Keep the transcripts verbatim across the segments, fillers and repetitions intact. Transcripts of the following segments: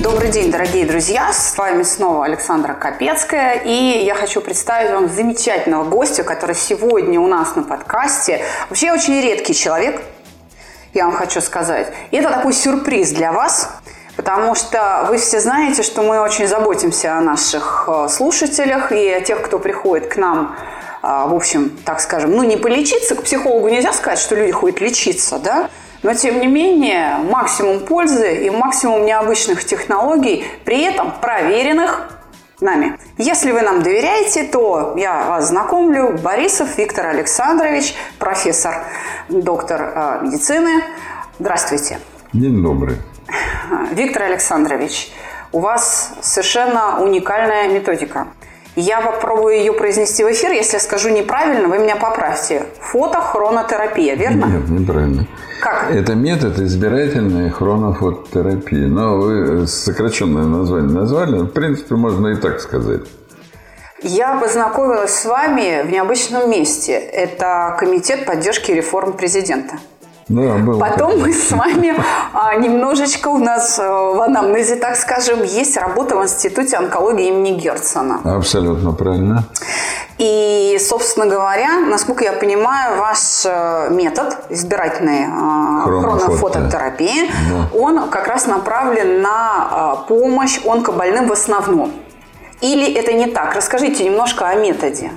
Добрый день, дорогие друзья! С вами снова Александра Копецкая. И я хочу представить вам замечательного гостя, который сегодня у нас на подкасте. Вообще очень редкий человек, я вам хочу сказать. И это такой сюрприз для вас, потому что вы все знаете, что мы очень заботимся о наших слушателях и о тех, кто приходит к нам. В общем, так скажем, ну не полечиться, к психологу нельзя сказать, что люди ходят лечиться, да? Но, тем не менее, максимум пользы и максимум необычных технологий, при этом проверенных нами. Если вы нам доверяете, то я вас знакомлю. Борисов Виктор Александрович, профессор, доктор медицины. Здравствуйте. День добрый. Виктор Александрович, у вас совершенно уникальная методика. Я попробую ее произнести в эфир. Если я скажу неправильно, вы меня поправьте. Фотохронотерапия, верно? Нет, неправильно. Как? Это метод избирательной хронофототерапии. Но вы сокращенное название назвали. В принципе, можно и так сказать. Я познакомилась с вами в необычном месте. Это комитет поддержки реформ президента. Да, было. Потом так. Мы с вами а, немножечко у нас а, в анамнезе, так скажем, есть работа в институте онкологии имени Герцена. Абсолютно правильно. И, собственно говоря, насколько я понимаю, ваш метод избирательной а, хронофототерапии, да. Он как раз направлен на а, помощь онкобольным в основном. Или это не так? Расскажите немножко о методе.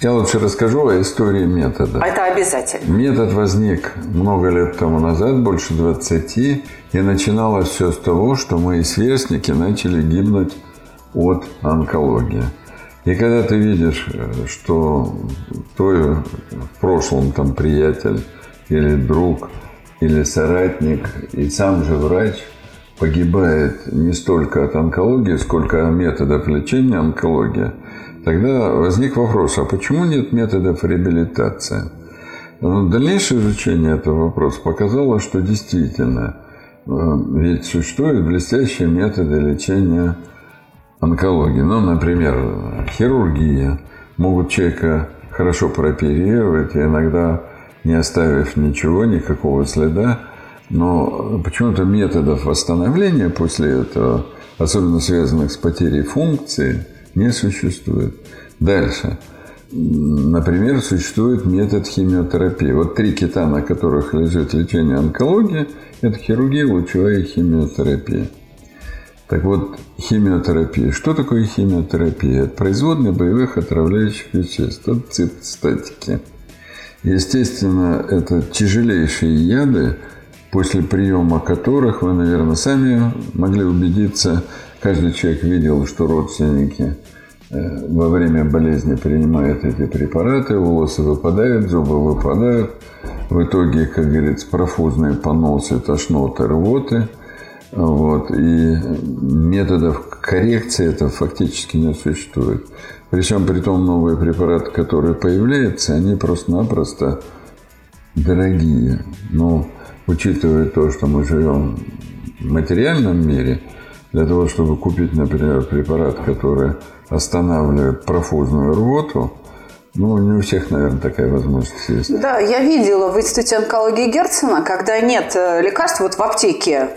Я лучше расскажу о истории метода. А это обязательно. Метод возник много лет тому назад, больше двадцати, и начиналось все с того, что мои сверстники начали гибнуть от онкологии. И когда ты видишь, что твой в прошлом там приятель или друг, или соратник, и сам же врач погибает не столько от онкологии, сколько от методов лечения онкологии, тогда возник вопрос, а почему нет методов реабилитации? Но дальнейшее изучение этого вопроса показало, что действительно, ведь существуют блестящие методы лечения онкологии. Ну, например, хирургия. Могут человека хорошо прооперировать, и иногда не оставив ничего, никакого следа. Но почему-то методов восстановления после этого, особенно связанных с потерей функции, не существует. Дальше. Например, существует метод химиотерапии. Вот три кита, на которых лежит лечение онкологии, это хирургия, лучевая химиотерапия. Так вот, химиотерапия. Что такое химиотерапия? Это производные боевых отравляющих веществ. Это цитостатики. Естественно, это тяжелейшие яды, после приема которых вы, наверное, сами могли убедиться. Каждый человек видел, что родственники во время болезни принимают эти препараты, волосы выпадают, зубы выпадают. В итоге, как говорится, профузные поносы, тошноты, рвоты. Вот. И методов коррекции это фактически не существует. Причем, при том, новые препараты, которые появляются, они просто-напросто дорогие. Но, учитывая то, что мы живем в материальном мире, для того, чтобы купить, например, препарат, который останавливает профузную рвоту, ну, не у всех, наверное, такая возможность есть. Да, я видела в институте онкологии Герцена, когда нет лекарств, вот в аптеке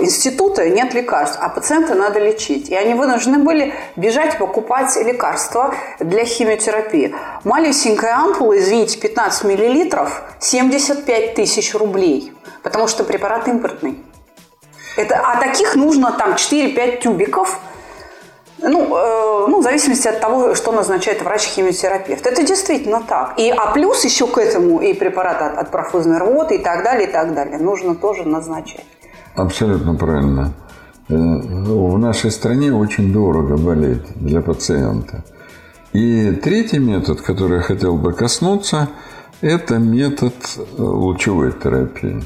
института нет лекарств, а пациента надо лечить. И они вынуждены были бежать покупать лекарства для химиотерапии. Малюсенькая ампула, извините, пятнадцать миллилитров, семьдесят пять тысяч рублей, потому что препарат импортный. Это, а таких нужно там четыре-пять тюбиков, ну, э, ну, в зависимости от того, что назначает врач-химиотерапевт. Это действительно так. И, а плюс еще к этому и препараты от, от профузной рвоты и так далее, и так далее. Нужно тоже назначать. Абсолютно правильно. В нашей стране очень дорого болеть для пациента. И третий метод, который я хотел бы коснуться, это метод лучевой терапии.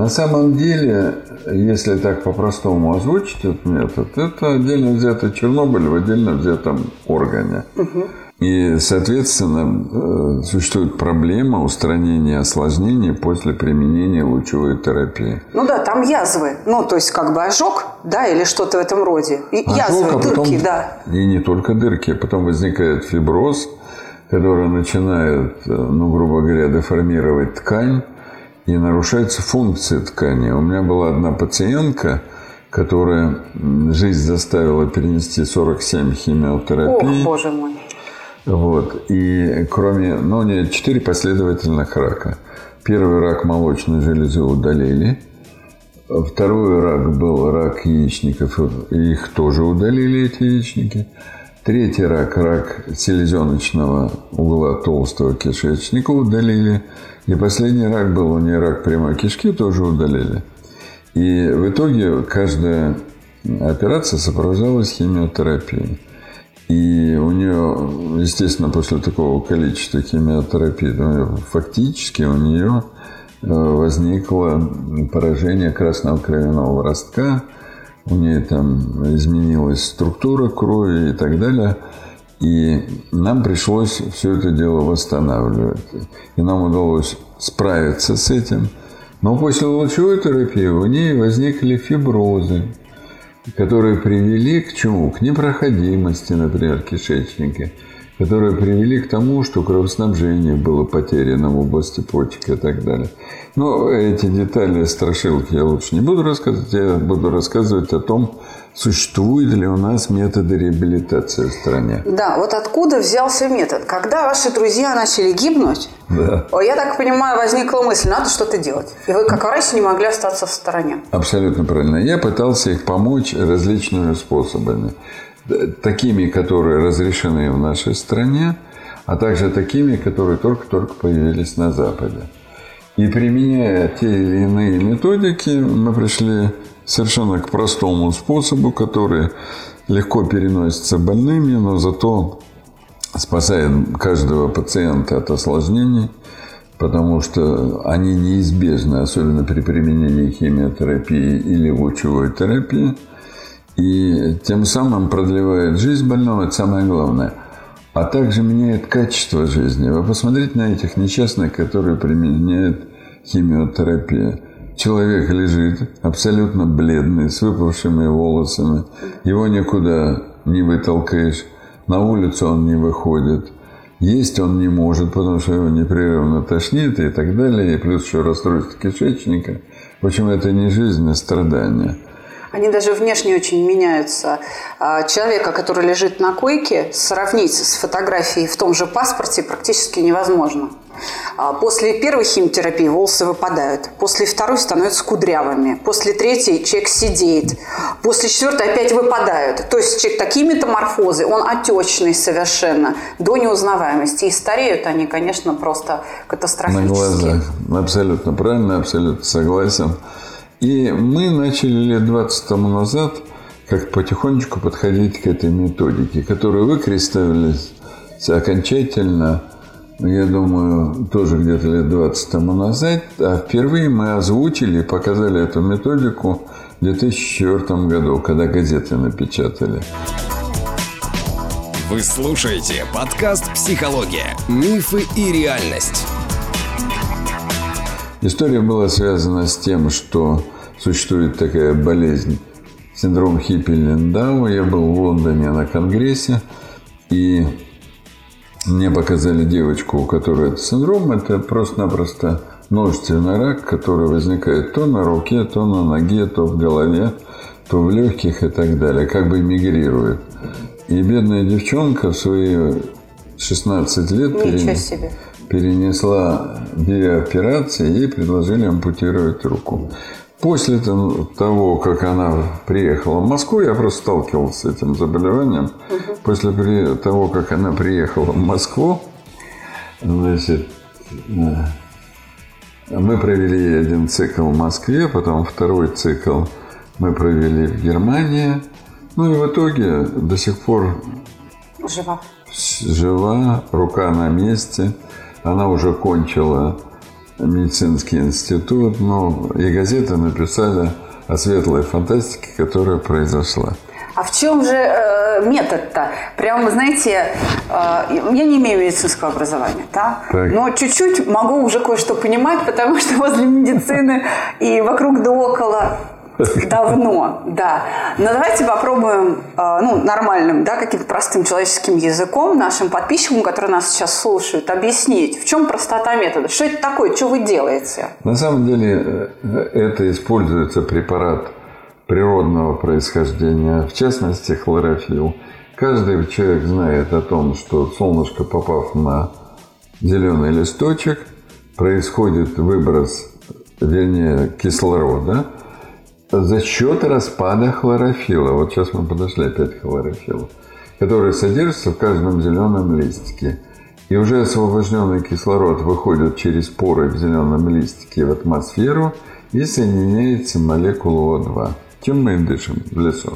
На самом деле, если так по-простому озвучить этот метод, это отдельно взятый Чернобыль в отдельно взятом органе. Угу. И, соответственно, существует проблема устранения осложнений после применения лучевой терапии. Ну да, там язвы. Ну, то есть, как бы ожог, да, или что-то в этом роде. И ожог, язвы, а потом, дырки, да. И не только дырки. Потом возникает фиброз, который начинает, ну, грубо говоря, деформировать ткань. И нарушается функция ткани. У меня была одна пациентка, которая жизнь заставила перенести сорок семь химиотерапий. О, боже мой. Вот. И кроме... Ну, у нее четыре последовательных рака. Первый рак молочной железы удалили. Второй рак был рак яичников. И их тоже удалили, эти яичники. Третий рак, рак селезеночного угла толстого кишечника удалили. И последний рак был у нее рак прямой кишки, тоже удалили. И в итоге каждая операция сопровождалась химиотерапией. И у нее, естественно, после такого количества химиотерапии, фактически у нее возникло поражение красного кровяного ростка. У нее там изменилась структура крови и так далее. И нам пришлось все это дело восстанавливать. И нам удалось справиться с этим. Но после лучевой терапии у нее возникли фиброзы, которые привели к чему? К непроходимости, например, кишечника, которые привели к тому, что кровоснабжение было потеряно в области почек и так далее. Но эти детали, страшилки я лучше не буду рассказывать. Я буду рассказывать о том, существуют ли у нас методы реабилитации в стране. Да, вот откуда взялся метод? Когда ваши друзья начали гибнуть, да, я так понимаю, возникла мысль, надо что-то делать. И вы, как врач, не могли остаться в стороне. Абсолютно правильно. Я пытался их помочь различными способами. Такими, которые разрешены в нашей стране, а также такими, которые только-только появились на Западе. И применяя те или иные методики, мы пришли совершенно к простому способу, который легко переносится больными, но зато спасает каждого пациента от осложнений, потому что они неизбежны, особенно при применении химиотерапии или лучевой терапии, и тем самым продлевает жизнь больного, это самое главное, а также меняет качество жизни. Вы посмотрите на этих несчастных, которые применяют химиотерапию. Человек лежит абсолютно бледный, с выпавшими волосами. Его никуда не вытолкаешь. На улицу он не выходит. Есть он не может, потому что его непрерывно тошнит и так далее. И плюс еще расстройство кишечника. В общем, это не жизнь, а страдание. Они даже внешне очень меняются. Человека, который лежит на койке, сравнить с фотографией в том же паспорте практически невозможно. После первой химиотерапии волосы выпадают. После второй становятся кудрявыми. После третьей человек сидеет. После четвертой опять выпадают. То есть человек такие метаморфозы, он отечный совершенно, до неузнаваемости. И стареют они, конечно, просто катастрофически. На глазах. Абсолютно правильно, абсолютно согласен. И мы начали лет двадцать тому назад как потихонечку подходить к этой методике, которая выкристаллилась окончательно, я думаю, тоже где-то лет двадцать тому назад. А впервые мы озвучили и показали эту методику в две тысячи четвёртом году, когда газеты напечатали. Вы слушаете подкаст «Психология. Мифы и реальность». История была связана с тем, что существует такая болезнь, синдром Хиппель-Линдау. Я был в Лондоне на конгрессе, и мне показали девочку, у которой этот синдром. Это просто-напросто множественный рак, который возникает то на руке, то на ноге, то в голове, то в легких и так далее, как бы мигрирует. И бедная девчонка в свои шестнадцать лет... Ничего себе. Перенесла две операции, ей предложили ампутировать руку. После того, как она приехала в Москву, я просто сталкивался с этим заболеванием. Угу. После того, как она приехала в Москву, значит, мы провели один цикл в Москве, потом второй цикл мы провели в Германии. Ну и в итоге до сих пор жива, жива рука на месте. Она уже кончила медицинский институт, ну, и газеты написали о светлой фантастике, которая произошла. А в чем же э, метод-то? Прямо, знаете, э, я не имею медицинского образования, да? Но чуть-чуть могу уже кое-что понимать, потому что возле медицины и вокруг да около давно, да. Но давайте попробуем э, ну, нормальным, да, каким-то простым человеческим языком нашим подписчикам, которые нас сейчас слушают, объяснить, в чем простота метода, что это такое, что вы делаете? На самом деле это используется препарат природного происхождения, в частности хлорофилл. Каждый человек знает о том, что солнышко, попав на зеленый листочек, происходит выброс, вернее, кислорода за счет распада хлорофилла. Вот сейчас мы подошли опять к хлорофиллу, который содержится в каждом зеленом листике. И уже освобожденный кислород выходит через поры в зеленом листике в атмосферу и соединяется молекулу О2. Чем мы и дышим в лесу.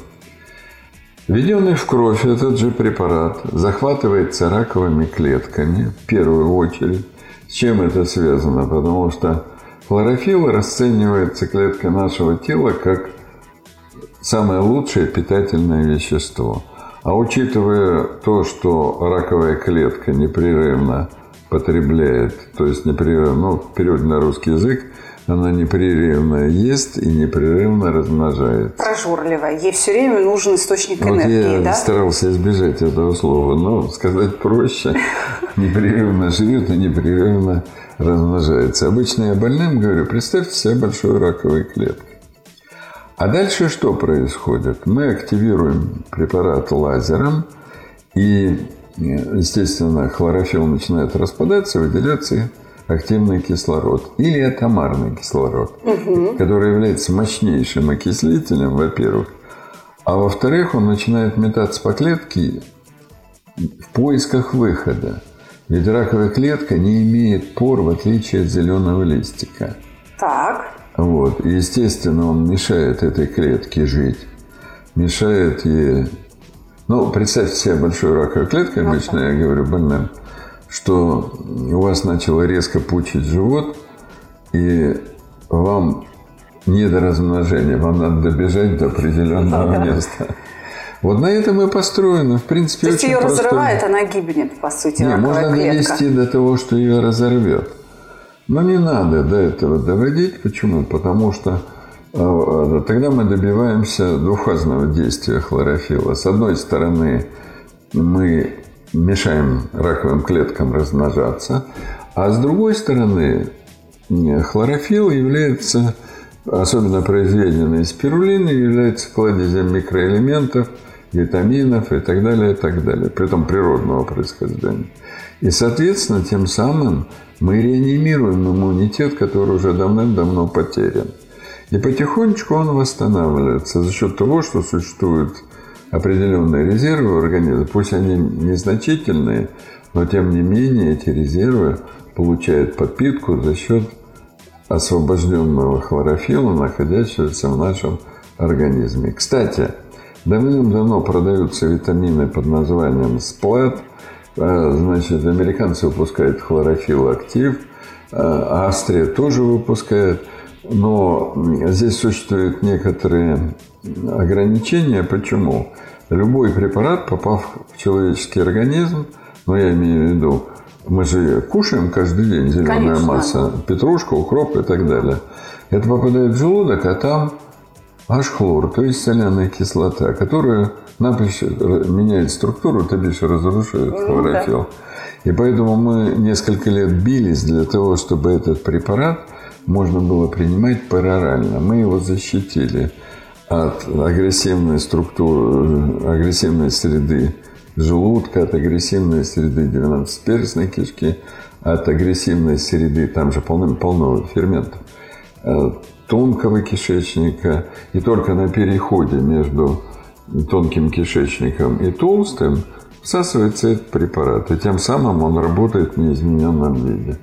Введенный в кровь этот же препарат захватывается раковыми клетками в первую очередь. С чем это связано? Потому что хлорофилл расценивается клеткой нашего тела как самое лучшее питательное вещество. А учитывая то, что раковая клетка непрерывно потребляет, то есть непрерывно, ну, вперед на русский язык, она непрерывно ест и непрерывно размножает. Прожорливая. Ей все время нужен источник вот энергии, я да? Я старался избежать этого слова, но сказать проще. Непрерывно живет и непрерывно размножается. Обычно я больным говорю, представьте себе большую раковую клетку. А дальше что происходит? Мы активируем препарат лазером, и, естественно, хлорофилл начинает распадаться, выделяться активный кислород или атомарный кислород, угу. который является мощнейшим окислителем, во-первых. А во-вторых, он начинает метаться по клетке в поисках выхода. Ведь раковая клетка не имеет пор, в отличие от зеленого листика. Так. Вот. Естественно, он мешает этой клетке жить. Мешает ей... Ну, представьте себе большую раковую клетку, обычно я говорю больным, что у вас начало резко пучить живот, и вам не до размножения, вам надо добежать до определенного да. места. Вот на этом и построено, в принципе, очень просто. То есть ее разрывает, она гибнет, по сути, раковая клетка. Можно довести до того, что ее разорвет. Но не надо до этого доводить. Почему? Потому что тогда мы добиваемся двухфазного действия хлорофилла. С одной стороны, мы мешаем раковым клеткам размножаться. А с другой стороны, хлорофилл является, особенно произведенный из спирулины, является кладезем микроэлементов, витаминов и так далее, и так далее. Притом природного происхождения. И, соответственно, тем самым мы реанимируем иммунитет, который уже давным-давно потерян. И потихонечку он восстанавливается за счет того, что существует определенные резервы в организме, пусть они незначительные, но тем не менее эти резервы получают подпитку за счет освобожденного хлорофилла, находящегося в нашем организме. Кстати, давным-давно продаются витамины под названием «Сплэт». Значит, американцы выпускают «Хлорофилл Актив», а Австрия тоже выпускает. Но здесь существуют некоторые ограничения. Почему? Любой препарат, попав в человеческий организм, ну, я имею в виду, мы же кушаем каждый день зеленая Конечно. масса, петрушка, укроп и так далее. Это попадает в желудок, а там H-хлор, то есть соляная кислота, которая напрочь меняет структуру, то бишь разрушает хлорофилл. И поэтому мы несколько лет бились для того, чтобы этот препарат можно было принимать перорально. Мы его защитили от агрессивной структуры, агрессивной среды желудка, от агрессивной среды двенадцатиперстной кишки, от агрессивной среды, там же полно, полно ферментов, тонкого кишечника. И только на переходе между тонким кишечником и толстым всасывается этот препарат. И тем самым он работает в неизмененном виде.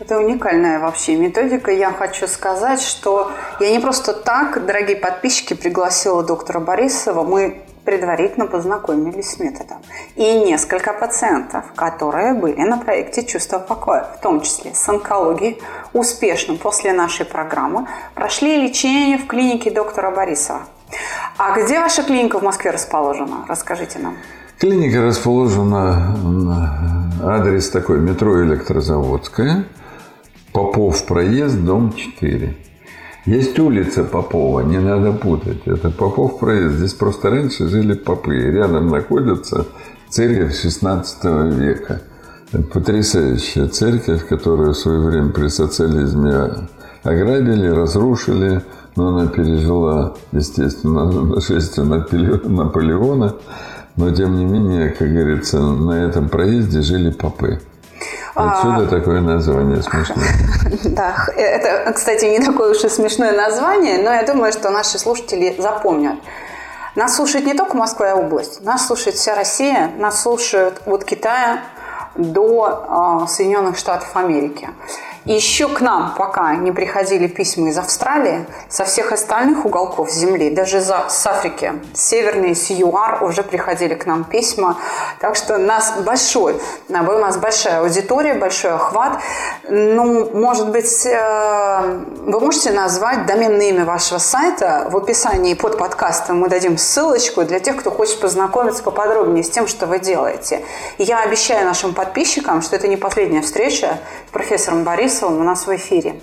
Это уникальная вообще методика. Я хочу сказать, что я не просто так, дорогие подписчики, пригласила доктора Борисова. Мы предварительно познакомились с методом. И несколько пациентов, которые были на проекте «Чувство покоя», в том числе с онкологией, успешно после нашей программы прошли лечение в клинике доктора Борисова. А где ваша клиника в Москве расположена? Расскажите нам. Клиника расположена на адрес такой: метро Электрозаводская, Попов проезд, дом четыре. Есть улица Попова, не надо путать. Это Попов проезд. Здесь просто раньше жили попы. И рядом находится церковь шестнадцатого века. Потрясающая церковь, которую в свое время при социализме ограбили, разрушили. Но она пережила, естественно, нашествие Наполеона. Но, тем не менее, как говорится, на этом проезде жили попы. Отсюда а... такое название смешное. Да, это, кстати, не такое уж и смешное название, но я думаю, что наши слушатели запомнят. Нас слушает не только Москва и область, нас слушает вся Россия, нас слушают от Китая до Соединенных Штатов Америки. Еще к нам пока не приходили письма из Австралии, со всех остальных уголков Земли, даже за, с Африки, с Северной, с ЮАР уже приходили к нам письма. Так что нас большой, у нас большая аудитория, большой охват. Ну, может быть, вы можете назвать доменное имя вашего сайта? В описании под подкастом мы дадим ссылочку для тех, кто хочет познакомиться поподробнее с тем, что вы делаете. Я обещаю нашим подписчикам, что это не последняя встреча с профессором Борисовым у нас в эфире.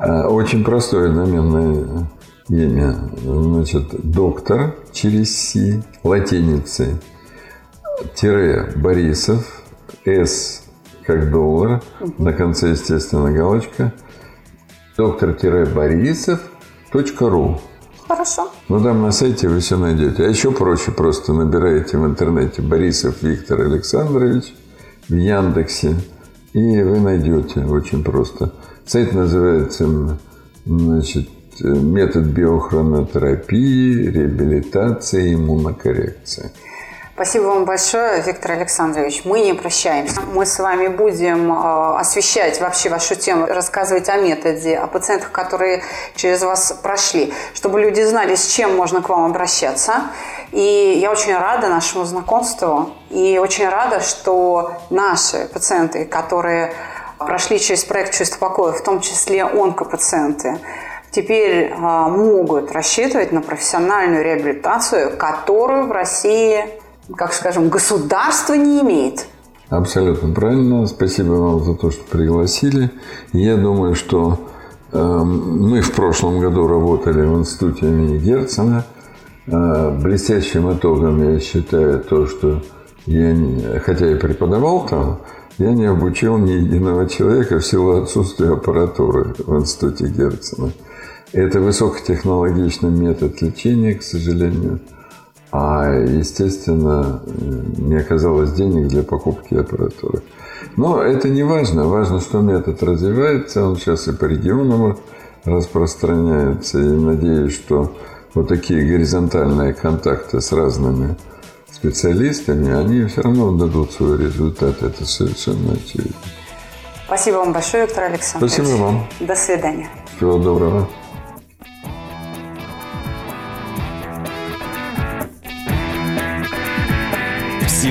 Очень простое доменное имя. Значит, доктор через Си латиницей, тире Борисов, С как доллар, на конце, естественно, галочка, доктор тире Борисов точка ру. Хорошо. Ну, там на сайте вы все найдете. А еще проще, просто набираете в интернете Борисов Виктор Александрович в Яндексе. И вы найдете очень просто. Сайт называется, значит, метод биохронотерапии, реабилитации и иммунокоррекции. Спасибо вам большое, Виктор Александрович. Мы не прощаемся. Мы с вами будем освещать вообще вашу тему, рассказывать о методе, о пациентах, которые через вас прошли, чтобы люди знали, с чем можно к вам обращаться. И я очень рада нашему знакомству. И очень рада, что наши пациенты, которые прошли через проект «Чувство покоя», в том числе онкопациенты, теперь могут рассчитывать на профессиональную реабилитацию, которую в России, как скажем, государство не имеет. Абсолютно правильно. Спасибо вам за то, что пригласили. Я думаю, что мы в прошлом году работали в институте имени Герцена. Блестящим итогом я считаю то, что я, не, хотя и преподавал там, я не обучил ни единого человека в силу отсутствия аппаратуры в институте Герцена. Это высокотехнологичный метод лечения, к сожалению. А, естественно, не оказалось денег для покупки аппаратуры. Но это не важно. Важно, что метод развивается. Он сейчас и по регионам распространяется. И надеюсь, что вот такие горизонтальные контакты с разными специалистами, они все равно дадут свой результат. Это совершенно очевидно. Спасибо вам большое, Виктор Александрович. Спасибо вам. До свидания. Всего доброго.